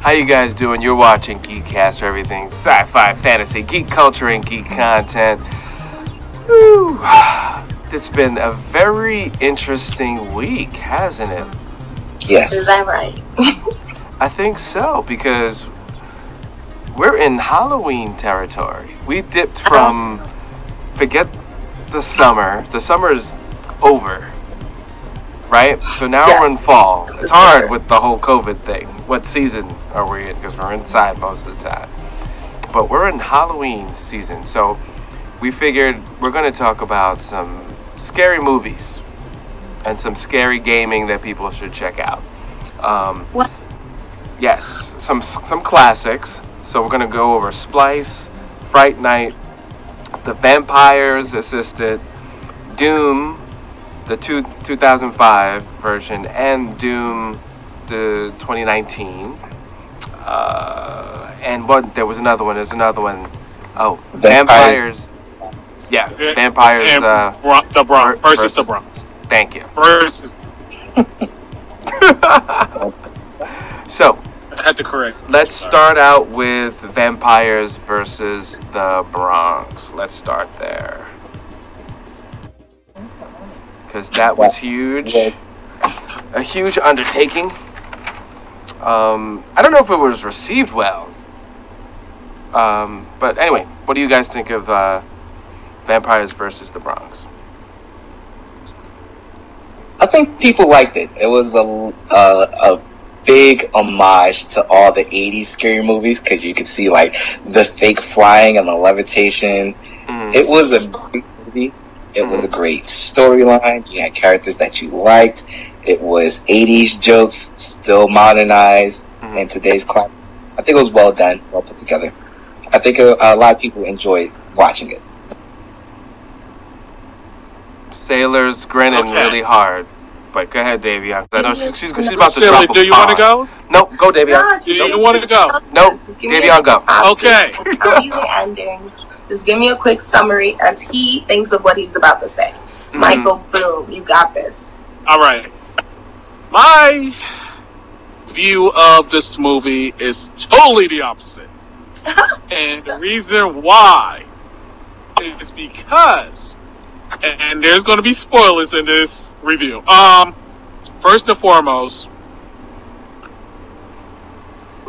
How you guys doing? You're watching Geekcast for everything sci-fi, fantasy, geek culture, and geek content. Woo. It's been a very interesting week, hasn't it? Yes. Is that right? I think so, because we're in Halloween territory. We dipped from, forget the summer. The summer is over. Right? So now we're in fall. It's hard with the whole COVID thing. What season are we in? Because we're inside most of the time. But we're in Halloween season. So we figured we're going to talk about some scary movies and some scary gaming that people should check out. What? Yes, some classics. So we're going to go over Splice, Fright Night, The Vampires Assisted, Doom, the 2005 version, and Doom, the 2019. And what? There was another one. There's another one. Oh, Vampires. Yeah, Vampires. And the Bronx versus the Bronx. Thank you. Versus. So. I had to correct. Let's start out with Vampires versus the Bronx. Let's start there. Because that was huge, a huge undertaking. I don't know if it was received well, but anyway, what do you guys think of Vampires versus the Bronx? I think people liked it. It was a big homage to all the 80s scary movies, because you could see like the fake flying and the levitation. Mm. It was a big movie. It was a great storyline. You had characters that you liked. It was 80s jokes, still modernized in today's climate. I think it was well done, well put together. I think a lot of people enjoyed watching it. Sailor's grinning really hard. But go ahead, Davion. I know she's about to drop a bomb. Do you want to go? Nope, go, Davion. Do you want to go? Nope, Davion, go. Okay. How are you ending? Just give me a quick summary as he thinks of what he's about to say. Mm-hmm. Michael, boom, you got this. All right. My view of this movie is totally the opposite. And the reason why is because, and there's going to be spoilers in this review. First and foremost,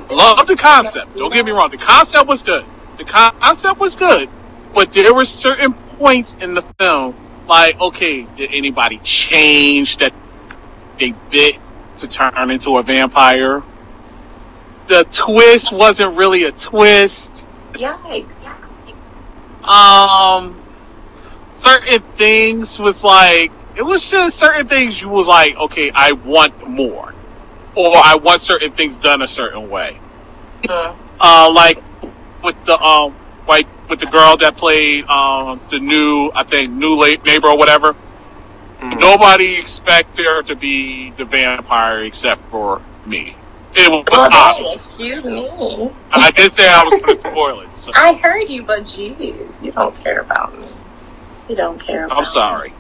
love the concept. Don't get me wrong. The concept was good. The concept was good, but there were certain points in the film, like, okay, did anybody change that they bit to turn into a vampire? The twist wasn't really a twist. Yikes. Certain things was like, it was just certain things you was like, okay, I want more. Or I want certain things done a certain way. Yeah. Like, with the like with the girl that played the new neighbor or whatever, nobody expected her to be the vampire except for me. It was obvious. Excuse me. I did say I was going to spoil it. So. I heard you, but jeez, you don't care about me. You don't care. I'm sorry.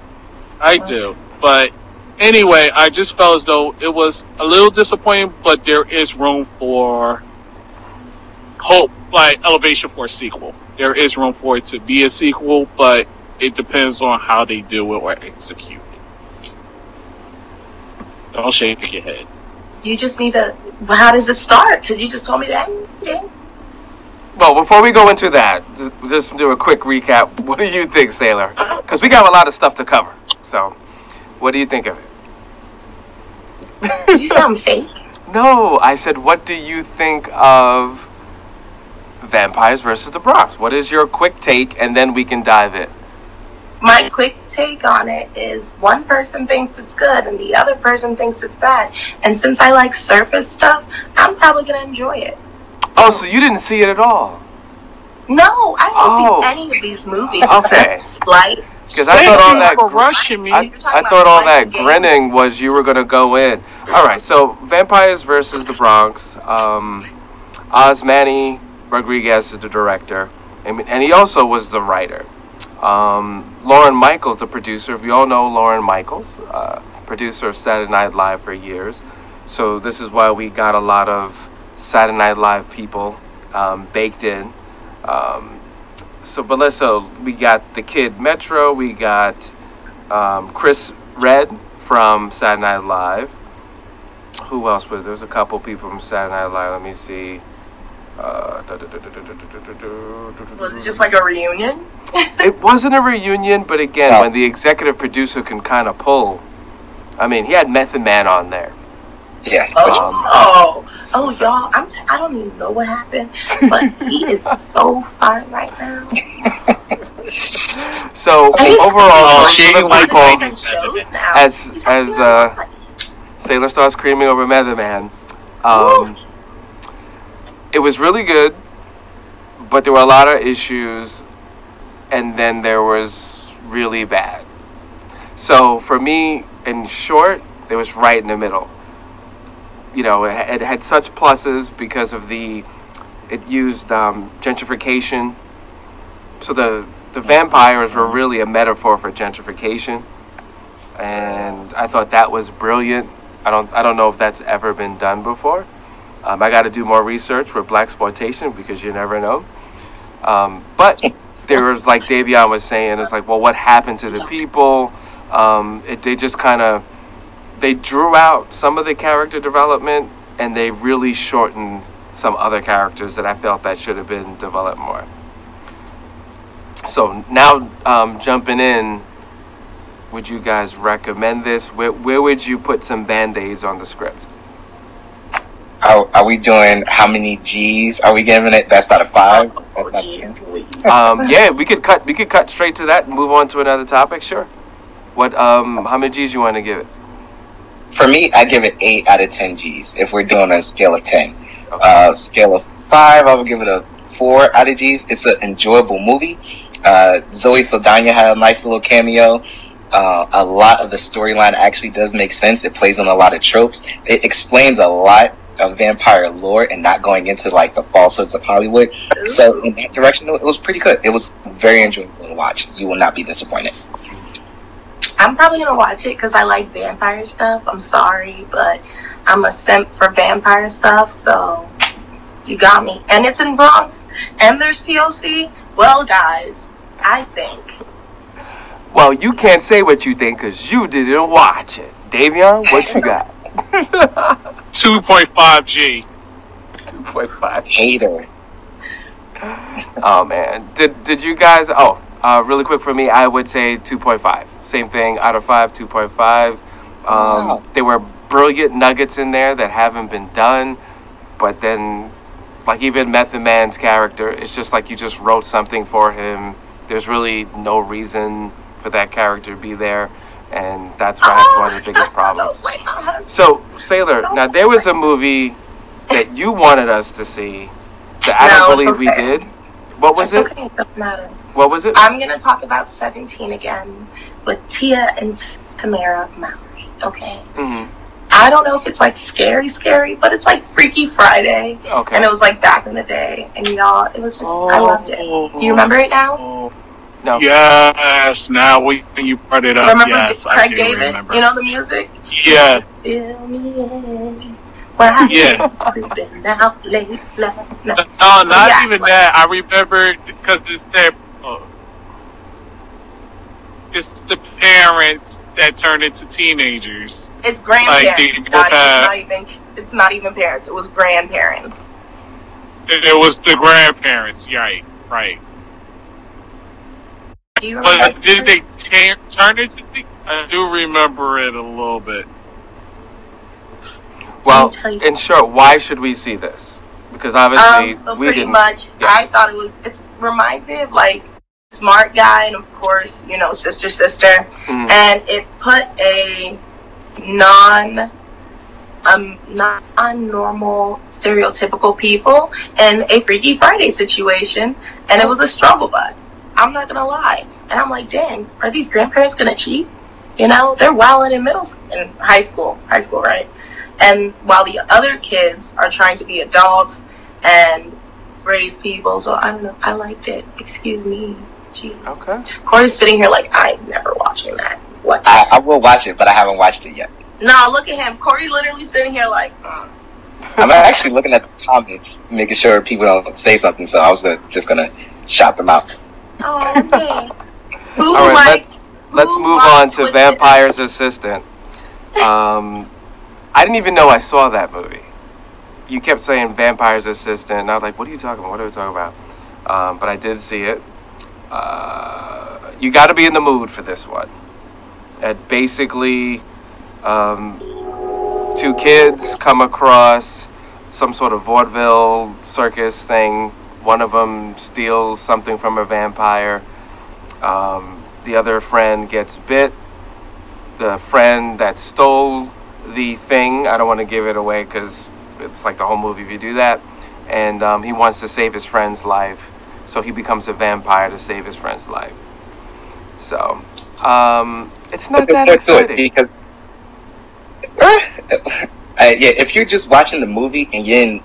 I do, but anyway, I just felt as though it was a little disappointing, but there is room for hope. Like elevation for a sequel. There is room for it to be a sequel, but it depends on how they do it or execute it. Don't shake your head. You just need to... How does it start? Because you just told me that. Well, before we go into that, just do a quick recap. What do you think, Sailor? Because we got a lot of stuff to cover. So, what do you think of it? Did you sound fake? No, I said, what do you think of Vampires versus the Bronx? What is your quick take, and then we can dive in. My quick take on it is one person thinks it's good and the other person thinks it's bad. And since I like surface stuff, I'm probably going to enjoy it. Oh, so you didn't see it at all? No, I didn't see any of these movies. Okay. Splice. Because I thought all that rushing me. I thought all that grinning was you were going to go in. All right, so Vampires versus the Bronx. Osmany Rodriguez is the director, and he also was the writer. Lauren Michaels, the producer. If you all know Lauren Michaels, producer of Saturday Night Live for years. So this is why we got a lot of Saturday Night Live people baked in. So we got the kid Metro, we got Chris Red from Saturday Night Live. Who else was there? There's a couple people from Saturday Night Live. Let me see. Was it just like a reunion? It wasn't a reunion, but again, when the executive producer can kind of pull. I mean, he had Method Man on there. Yeah. Y'all, I don't even know what happened, but he is so fine right now. So overall, as Sailor starts screaming over Method Man, it was really good, but there were a lot of issues, and then there was really bad. So for me, in short, it was right in the middle. You know, it had such pluses because of it used gentrification. So the vampires were really a metaphor for gentrification, and I thought that was brilliant. I don't know if that's ever been done before. I got to do more research for blaxploitation because you never know. But there was, like Davion was saying, it's like, well, what happened to the people? They just kind of, they drew out some of the character development, and they really shortened some other characters that I felt that should have been developed more. So now jumping in, would you guys recommend this? Where would you put some band-aids on the script? Are we doing how many G's? Are we giving it? That's not a 5. That's not a yeah, we could cut straight to that and move on to another topic. Sure. What? How many G's you want to give it? For me, I give it 8 out of 10 G's. If we're doing a scale of 10, okay. Scale of 5, I would give it a 4 out of G's. It's an enjoyable movie. Zoe Saldana had a nice little cameo. A lot of the storyline actually does make sense. It plays on a lot of tropes. It explains a lot of vampire lore and not going into like the falsehoods of Hollywood. So in that direction, it was pretty good. It was very enjoyable to watch. You will not be disappointed. I'm probably gonna watch it because I like vampire stuff. I'm sorry, but I'm a simp for vampire stuff, so you got me. And it's in Bronx, and there's POC. Well, guys, I think. Well, you can't say what you think because you didn't watch it. Davion, what you got? 2.5 G. 2.5 hater. Oh man, did you guys? Oh, really quick for me, I would say 2.5. Same thing, out of 5, 2.5. Wow. There were brilliant nuggets in there that haven't been done, but then, like even Method Man's character, it's just like you just wrote something for him. There's really no reason for that character to be there. And that's why I have one of the biggest problems. So, Sailor, now there was a movie that you wanted us to see that I don't believe we did. What was it? Okay, it doesn't matter. What was it? I'm going to talk about 17 again with Tia and Tamara Mowry, okay? Mm-hmm. I don't know if it's like scary, but it's like Freaky Friday. Okay. And it was like back in the day. And y'all, it was just, I loved it. Do you remember it now? No. Yes, now when you brought it up, remember yes, Craig David, remember. You know the music? Yeah. Fill me in. Well, yeah. We've been out late last night. No, not yeah, even like, that. I remember because it's the parents that turn into teenagers. It's grandparents. Like, it's not even parents. It was grandparents. It was the grandparents. Right. But did they turn it to things? I do remember it a little bit. Well, in short, why should we see this? Because obviously we didn't. I thought it reminds me of like Smart Guy and of course, you know, Sister. Mm-hmm. And it put a non-normal, stereotypical people in a Freaky Friday situation. And it was a struggle bus. I'm not gonna lie, and I'm like, dang, are these grandparents gonna cheat? You know, they're wilding in middle school and high school, right? And while the other kids are trying to be adults and raise people, so I don't know. I liked it. Excuse me, jeez. Okay. Corey's sitting here like, I'm never watching that. What? I will watch it, but I haven't watched it yet. No, look at him. Corey literally sitting here like, I'm actually looking at the comments, making sure people don't say something, so I was just going to shout them out. Oh, okay. All right, let's move on to Vampire's Assistant. I didn't even know I saw that movie. You kept saying Vampire's Assistant, and I was like, what are you talking about? What are we talking about? But I did see it. You got to be in the mood for this one. At basically... two kids come across some sort of vaudeville circus thing. One of them steals something from a vampire. The other friend gets bit. The friend that stole the thing, I don't want to give it away because it's like the whole movie if you do that. And he wants to save his friend's life, so he becomes a vampire to save his friend's life. So it's not that exciting. Yeah, if you're just watching the movie and you didn't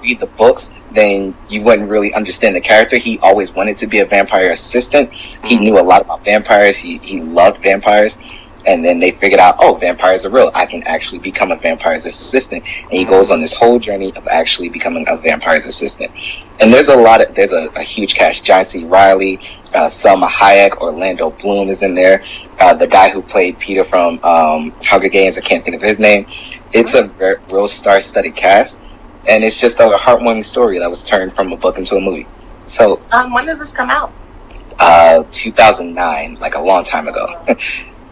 read the books, then you wouldn't really understand the character. He always wanted to be a vampire assistant. He knew a lot about vampires. He loved vampires. And then they figured out, oh, vampires are real. I can actually become a vampire's assistant. And he goes on this whole journey of actually becoming a vampire's assistant. And there's a huge cast. John C. Reilly, Selma Hayek, Orlando Bloom is in there. The guy who played Peter from Hunger Games, I can't think of his name. It's a real star-studded cast. And it's just a heartwarming story that was turned from a book into a movie. So, when did this come out? 2009, like a long time ago.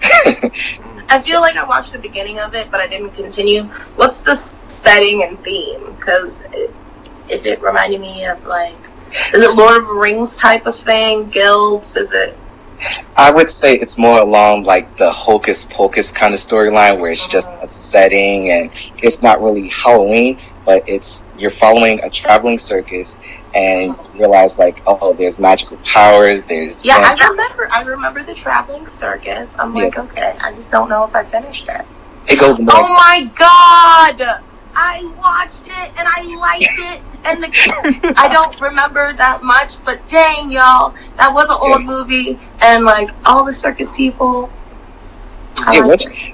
I feel like I watched the beginning of it, but I didn't continue. What's the setting and theme? Because if it reminded me of, like, is it Lord of the Rings type of thing? Guilds? Is it? I would say it's more along, like, the Hocus Pocus kind of storyline where it's just a setting and it's not really Halloween, but it's you're following a traveling circus and realize, like, oh, there's magical powers, there's... Yeah, magic. I remember the traveling circus. I'm like, okay, I just don't know if I finished it. It goes... Oh, my God! I watched it, and I liked it, and the... I don't remember that much, but dang, y'all, that was an old movie, and, like, all the circus people... Yeah,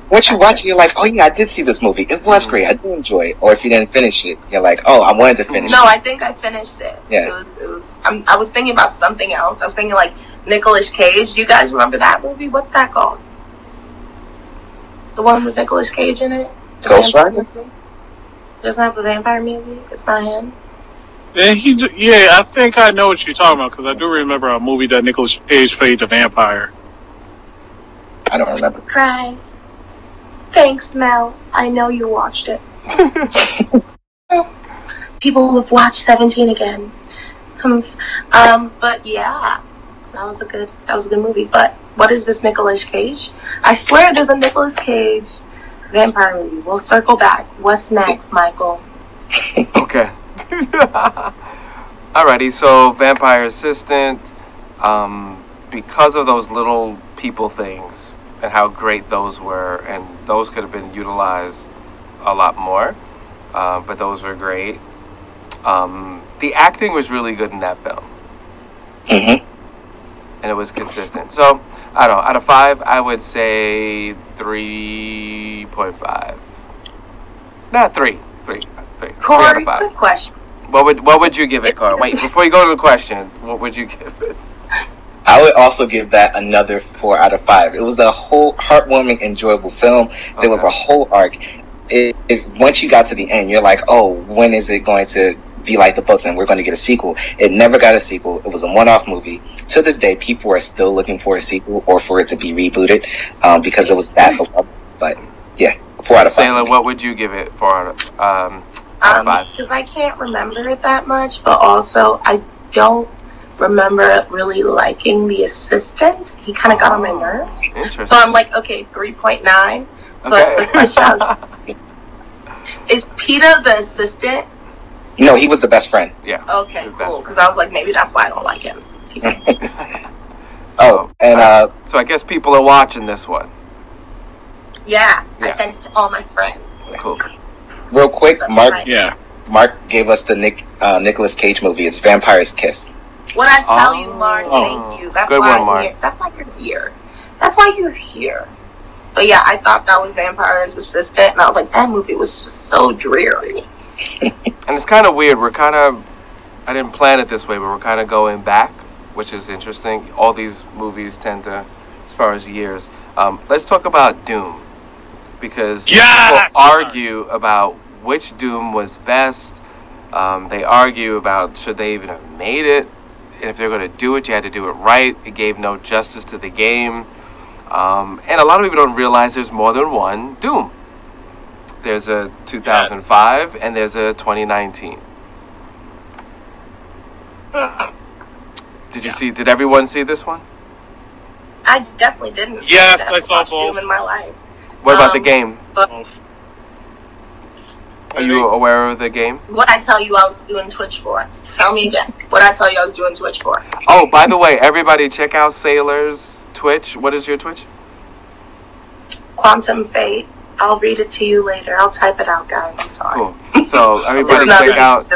once you watch it, you're like, oh, yeah, I did see this movie. It was great. I do enjoy it. Or if you didn't finish it, you're like, oh, I wanted to finish it. No, I think I finished it. Yeah. I was thinking about something else. I was thinking, like, Nicolas Cage. Do you guys remember that movie? What's that called? The one with Nicolas Cage in it? Ghost Rider? Doesn't have a vampire movie? It's not him? Yeah, I think I know what you're talking about, because I do remember a movie that Nicolas Cage played the vampire. I don't remember. Cries. Thanks, Mel. I know you watched it. People who've watched 17 again. But yeah, that was a good movie. But what is this Nicolas Cage? I swear there's a Nicolas Cage vampire movie. We'll circle back. What's next, Michael? Okay. Alrighty. So, Vampire Assistant. Because of those little people things. And how great those were, and those could have been utilized a lot more, but those were great. The acting was really good in that film, and it was consistent. So I don't know. Out of 5, I would say 3.5. Not 3. Corey, good question. What would you give it, Corey? Wait, before you go to the question, what would you give it? I would also give that another 4 out of 5. It was a whole heartwarming, enjoyable film. There was a whole arc. Once you got to the end, you're like, oh, when is it going to be like the books and we're going to get a sequel? It never got a sequel. It was a one-off movie. To this day, people are still looking for a sequel or for it to be rebooted because it was that. But yeah, 4 out of 5. Sailor, what would you give it 4 out of 5? Because I can't remember it that much, but also I don't remember really liking the assistant. He kind of got on my nerves. Interesting. So I'm like, okay, 3.9. But the question is Peter the assistant? No, he was the best friend. Yeah. Okay, cool. Because I was like, maybe that's why I don't like him. So I guess people are watching this one. Yeah. I sent it to all my friends. Cool. Real quick, Mark gave us the Nicolas Cage movie. It's Vampire's Kiss. What I tell you, Mark, thank you. That's why you're here. But yeah, I thought that was Vampire's Assistant, and I was like, that movie was just so dreary. And it's kind of weird. We're kind of, I didn't plan it this way, but we're kind of going back, which is interesting. All these movies tend to, as far as years. Let's talk about Doom, because people argue about which Doom was best. They argue about should they even have made it, and if they're going to do it, you had to do it right. It gave no justice to the game. And a lot of people don't realize there's more than one Doom. There's a 2005 and there's a 2019. Did you see? Did everyone see this one? I definitely didn't. Yes, I saw both. Doom in my life. What about the game? Are you aware of the game? What I tell you I was doing Twitch for. Tell me again. What I tell you I was doing Twitch for. Oh, by the way, everybody check out Sailor's Twitch. What is your Twitch? Quantum Fate. I'll read it to you later. I'll type it out, guys. I'm sorry. Cool. So everybody check out.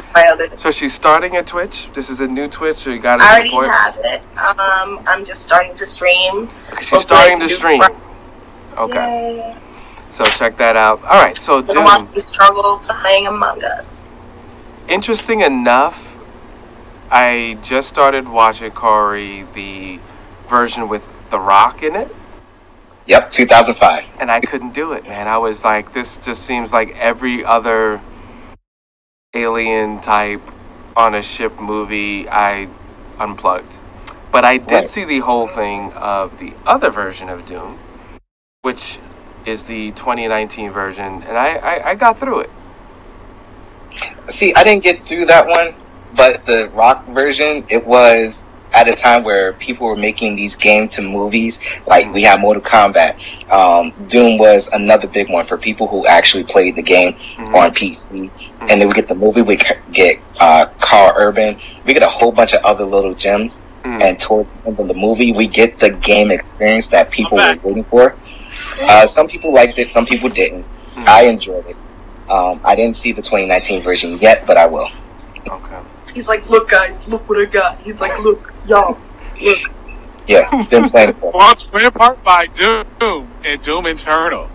So she's starting a Twitch. This is a new Twitch. So you got. I already have it. I'm just starting to stream. Okay, she's starting to stream. Okay. Yay. So check that out. All right. So Doom. Watching struggle playing Among Us. Interesting enough, I just started watching, Corey, the version with The Rock in it. Yep, 2005. And I couldn't do it, man. I was like, this just seems like every other alien type on a ship movie. I unplugged. But I did see the whole thing of the other version of Doom, which is the 2019 version, and I got through it. See, I didn't get through that one, but the Rock version, it was at a time where people were making these games to movies, like we had Mortal Kombat. Doom was another big one for people who actually played the game on PC, and then we get the movie, we get Karl Urban, we get a whole bunch of other little gems, and toward the end of the movie, we get the game experience that people were waiting for. Some people liked it, some people didn't. I enjoyed it. I didn't see the 2019 version yet, but I will. Okay. He's like, look, guys, look what I got. He's like, look, y'all, look. Yeah, been playing for. Well, it's part by Doom and Doom Eternal.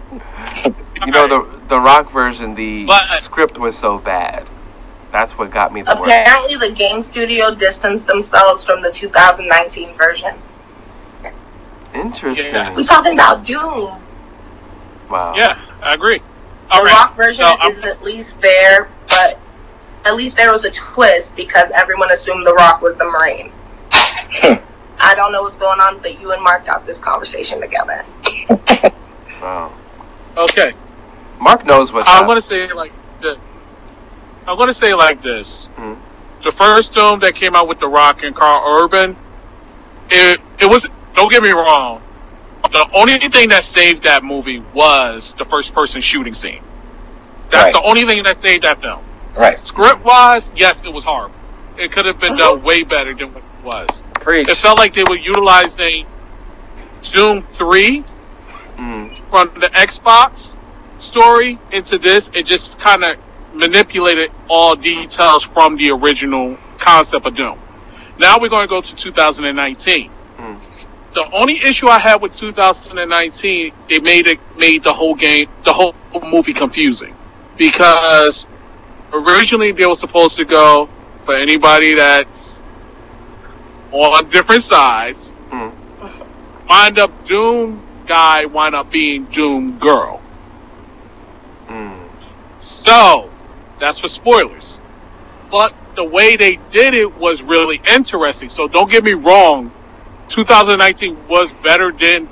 You know, the Rock version, the script was so bad. That's what got me the worst. Apparently, the game studio distanced themselves from the 2019 version. Interesting. Yeah. We're talking about Doom. Wow. Yeah, I agree. The Rock version is at least there, but at least there was a twist because everyone assumed The Rock was the Marine. I don't know what's going on, but you and Mark got this conversation together. Wow. Okay. Mark knows what's up. I'm going to say it like this. The first Doom that came out with The Rock and Karl Urban, it was, don't get me wrong, the only thing that saved that movie was the first-person shooting scene. That's the only thing that saved that film. Right. Script-wise, yes, it was horrible. It could have been done way better than what it was. Preach. It felt like they were utilizing Doom 3 from the Xbox story into this. It just kind of manipulated all details from the original concept of Doom. Now we're going to go to 2019. The only issue I had with 2019, they made the whole game, the whole movie confusing. Because originally they were supposed to go, for anybody that's on different sides, wind up Doom guy wind up being Doom girl. So, that's for spoilers. But the way they did it was really interesting. So don't get me wrong, 2019 was better than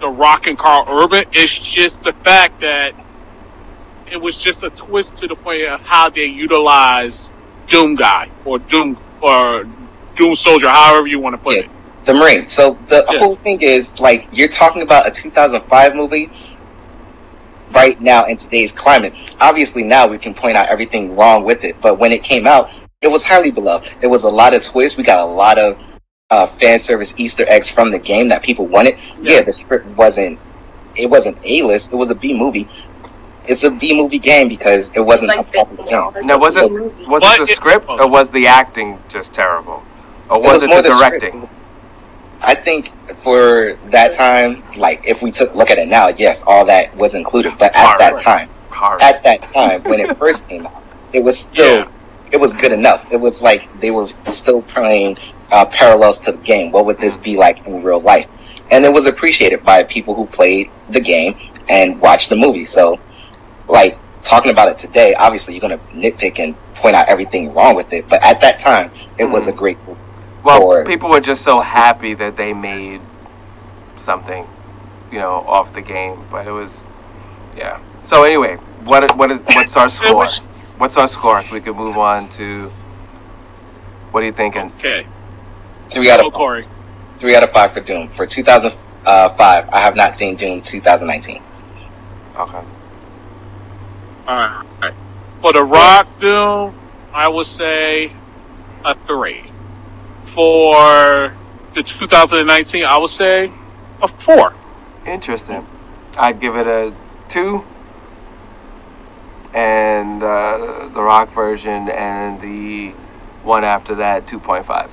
The Rock and Karl Urban. It's just the fact that it was just a twist to the point of how they utilized Doom Guy or Doom Soldier, however you want to put it. The Marine. So the whole thing is, like, you're talking about a 2005 movie right now in today's climate. Obviously now we can point out everything wrong with it, but when it came out, it was highly beloved. It was a lot of twists. We got a lot of fan service Easter eggs from the game that people wanted. Yeah, the script wasn't A-list. It was a B-movie. It's a B-movie game because it wasn't like a popular game. Now, was it the script or was the acting just terrible? Or was it the directing? I think for that time, like if we look at it now, yes, all that was included. But at that time, at that time when it first came out, it was still it was good enough. It was like they were still playing parallels to the game. What would this be like in real life? And it was appreciated by people who played the game and watched the movie. So, like, talking about it today, obviously you're going to nitpick and point out everything wrong with it. But at that time, it was a great movie. Well, people were just so happy that they made something, you know, off the game. But it was, yeah. So anyway, what's our score? What's our score? So we can move on to, what are you thinking? Okay. 3 out of 5 for Doom. For 2005, I have not seen Doom 2019. Okay. Alright. For the Rock Doom, I would say a 3. For the 2019, I would say a 4. Interesting. I'd give it a 2. And the Rock version and the one after that, 2.5.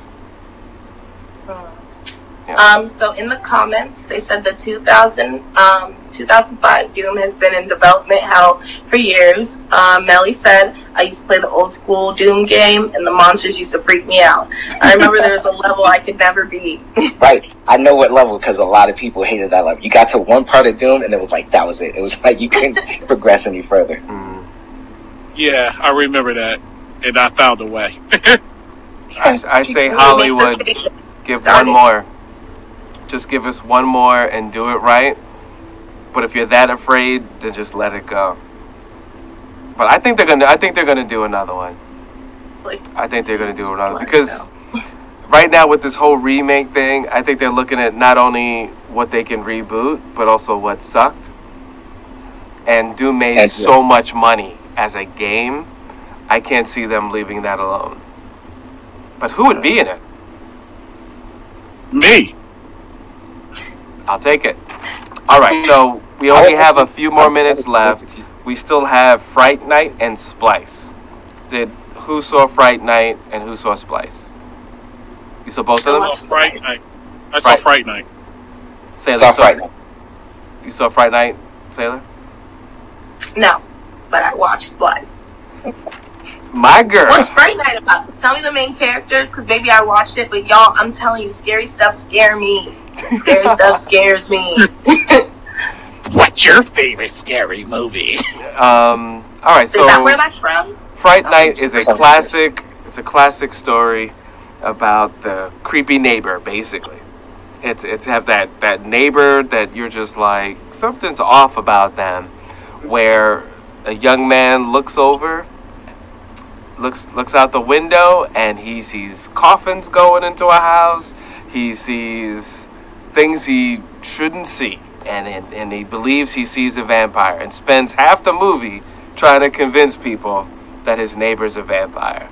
Yeah. So in the comments, they said the 2005 Doom has been in development hell for years. Melly said, I used to play the old school Doom game, and the monsters used to freak me out. I remember there was a level I could never beat. Right. I know what level, because a lot of people hated that level. You got to one part of Doom, and it was like, that was it. It was like, you couldn't progress any further. Yeah, I remember that, and I found a way. I say Hollywood, give one more. Just give us one more and do it right. But if you're that afraid, then just let it go. But I think they're gonna. I think they're gonna do another one. I think they're gonna do another one, because right now with this whole remake thing, I think they're looking at not only what they can reboot, but also what sucked. And Doom made so much money as a game. I can't see them leaving that alone. But who would be in it? Me. I'll take it. All right, so we only have a few more minutes left. We still have Fright Night and Splice. Who saw Fright Night and who saw Splice? You saw both of them? I saw Fright Night. I saw Fright Night. Sailor, saw Fright Night. You saw Fright Night, Sailor? No, but I watched Splice. My girl. What's Fright Night about? Tell me the main characters, because maybe I watched it, but y'all, I'm telling you, scary stuff scares me. Scary stuff scares me. What's your favorite scary movie? All right, so is that where that's from? Fright Night is a classic. It's a classic story about the creepy neighbor. Basically, it's have that neighbor that you're just like, something's off about them. Where a young man looks over, looks out the window, and he sees coffins going into a house. He sees things he shouldn't see, and he believes he sees a vampire, and spends half the movie trying to convince people that his neighbor's a vampire.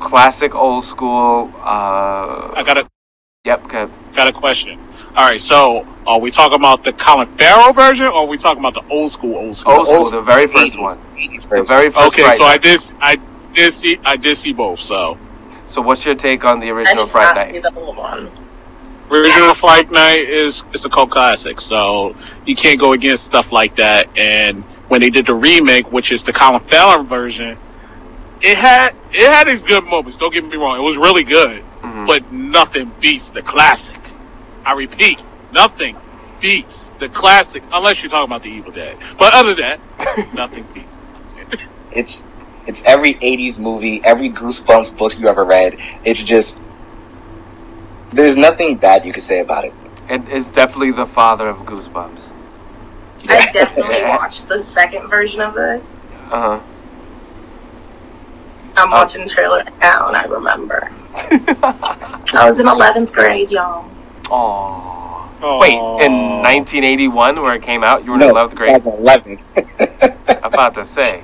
Classic old school. I got a. Yep. Go ahead. Got a question. All right. So, are we talking about the Colin Farrell version, or are we talking about the old school, the very first one? The very first. Okay. Friday. So I did see both. So. So what's your take on the original Fright Night? I did not see the old one. Original Fright Night is a cult classic, so you can't go against stuff like that. And when they did the remake, which is the Colin Farrell version, it had these good moments. Don't get me wrong; it was really good, but nothing beats the classic. I repeat, nothing beats the classic, unless you're talking about the Evil Dead. But other than that, nothing beats the classic. It's every 80s movie, every Goosebumps book you ever read. It's just, there's nothing bad you can say about it. It is definitely the father of Goosebumps. I definitely watched the second version of this. Uh-huh. I'm watching the trailer now, and I remember. I was in 11th grade, y'all. Aww. Wait, in 1981, where it came out, you were in 11th grade? I was 11. I'm about to say.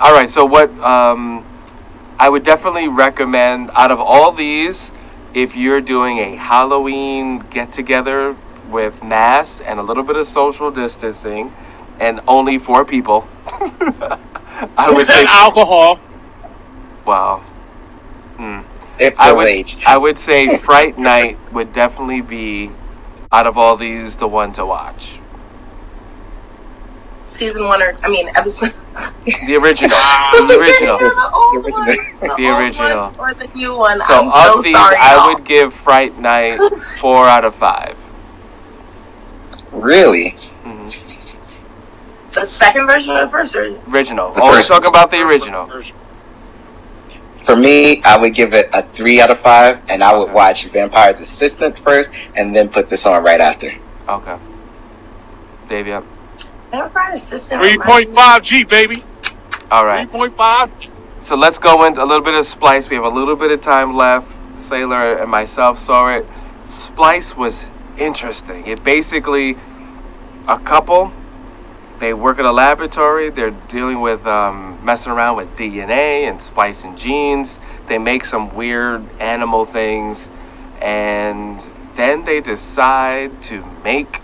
All right, so what I would definitely recommend out of all these, if you're doing a Halloween get together with masks and a little bit of social distancing and only 4 people, I would say alcohol. Wow. I would say Fright Night would definitely be, out of all these, the one to watch. Season 1, I mean episode. The original. The original. The original. Or the new one. So of these, I would give Fright Night 4 out of 5. Really? Mm-hmm. The second version or the first version? Original. Always talk about the original. For me, I would give it a 3 out of 5, and I would watch Vampire's Assistant first, and then put this on right after. Okay. Dave, yep. Vampire's Assistant. 3.5G, baby. All right. 3.5. So let's go into a little bit of Splice. We have a little bit of time left. Sailor and myself saw it. Splice was interesting. It basically, a couple, they work at a laboratory. They're dealing with messing around with DNA and splicing genes. They make some weird animal things, and then they decide to make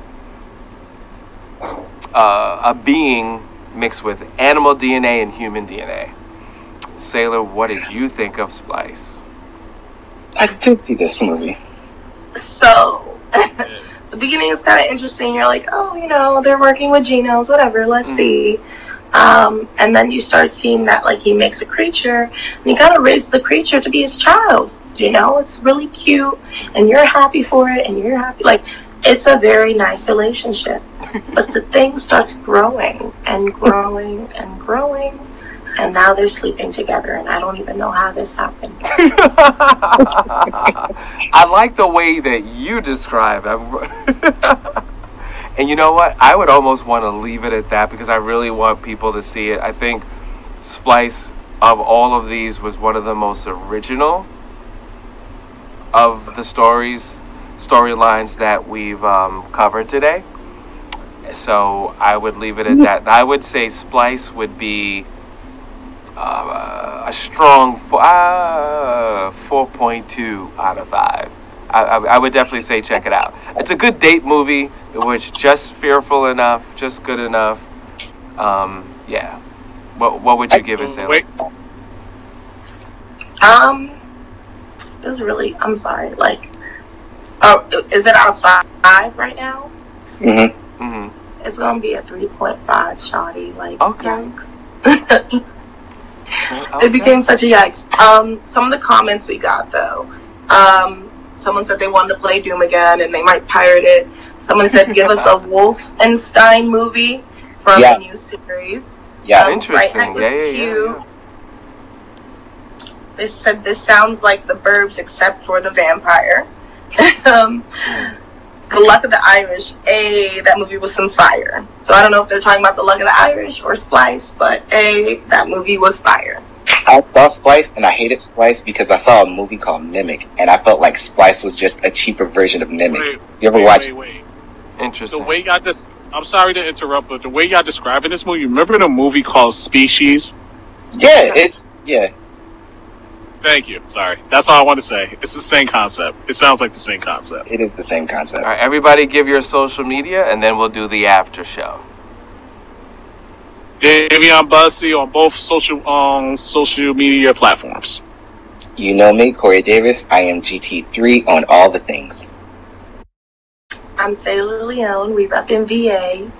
a being mixed with animal DNA and human DNA. Sailor, what did you think of Splice? I did see this movie. So, the beginning is kind of interesting. You're like, oh, you know, they're working with genomes, whatever, let's see. And then you start seeing that, like, he makes a creature, and you gotta raise the creature to be his child, you know? It's really cute, and you're happy for it, and you're happy. Like, it's a very nice relationship. But the thing starts growing, and growing, and growing, and now they're sleeping together, and I don't even know how this happened. I like the way that you describe it. And you know what? I would almost want to leave it at that, because I really want people to see it. I think Splice, of all of these, was one of the most original of the storylines that we've covered today. So I would leave it at that. And I would say Splice would be a strong 4.2 out of 5. I would definitely say check it out. It's a good date movie, which just fearful enough, just good enough. Yeah. What would you give it, Sailor? It was really, I'm sorry, like, oh, is it out of 5 right now? Mm-hmm. Mm-hmm. It's gonna be a 3.5, shoddy, like, okay. Yikes. Okay. It became such a yikes. Some of the comments we got, though, someone said they wanted to play Doom again and they might pirate it. Someone said give us a Wolfenstein movie from the new series. Yeah, interesting. Right, yeah. They said this sounds like The Burbs except for the vampire. The Luck of the Irish. Hey, that movie was some fire. So I don't know if they're talking about The Luck of the Irish or Splice, but hey, that movie was fire. I saw Splice, and I hated Splice because I saw a movie called Mimic, and I felt like Splice was just a cheaper version of Mimic. You ever watch? Interesting. The way y'all I'm sorry to interrupt, but the way y'all describing this movie, you remember the movie called Species? Yeah, yeah. Thank you. Sorry. That's all I want to say. It's the same concept. It sounds like the same concept. It is the same concept. All right, everybody give your social media, and then we'll do the after show. Davion Bussey on both social media platforms. You know me, Corey Davis. I am GT3 on all the things. I'm Sailor Leone. We rep in VA.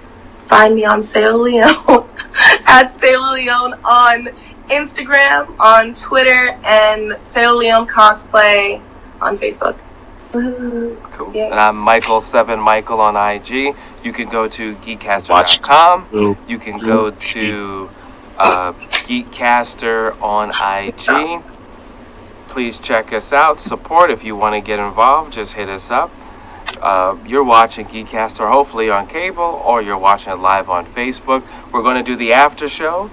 Find me on Sailor Leone, at Sailor Leone on Instagram, on Twitter, and Sailor Leone Cosplay on Facebook. Cool. Yeah. And I'm Michael7 Michael on IG. You can go to geekcaster.com. You can go to Geekcaster on IG. Please check us out. Support. If you want to get involved, just hit us up. You're watching Geekcaster hopefully on cable, or you're watching it live on Facebook. We're going to do the after show.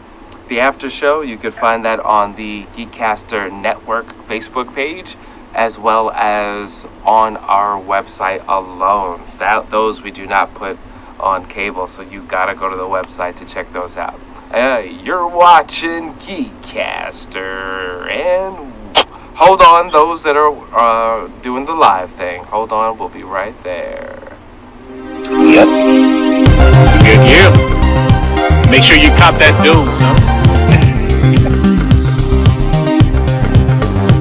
The after show, you could find that on the Geekcaster Network Facebook page, as well as on our website alone. Those we do not put on cable, so you gotta go to the website to check those out. You're watching Geekcaster, and hold on, those that are doing the live thing, hold on, we'll be right there. Yep. Good year. Make sure you cop that dude, son.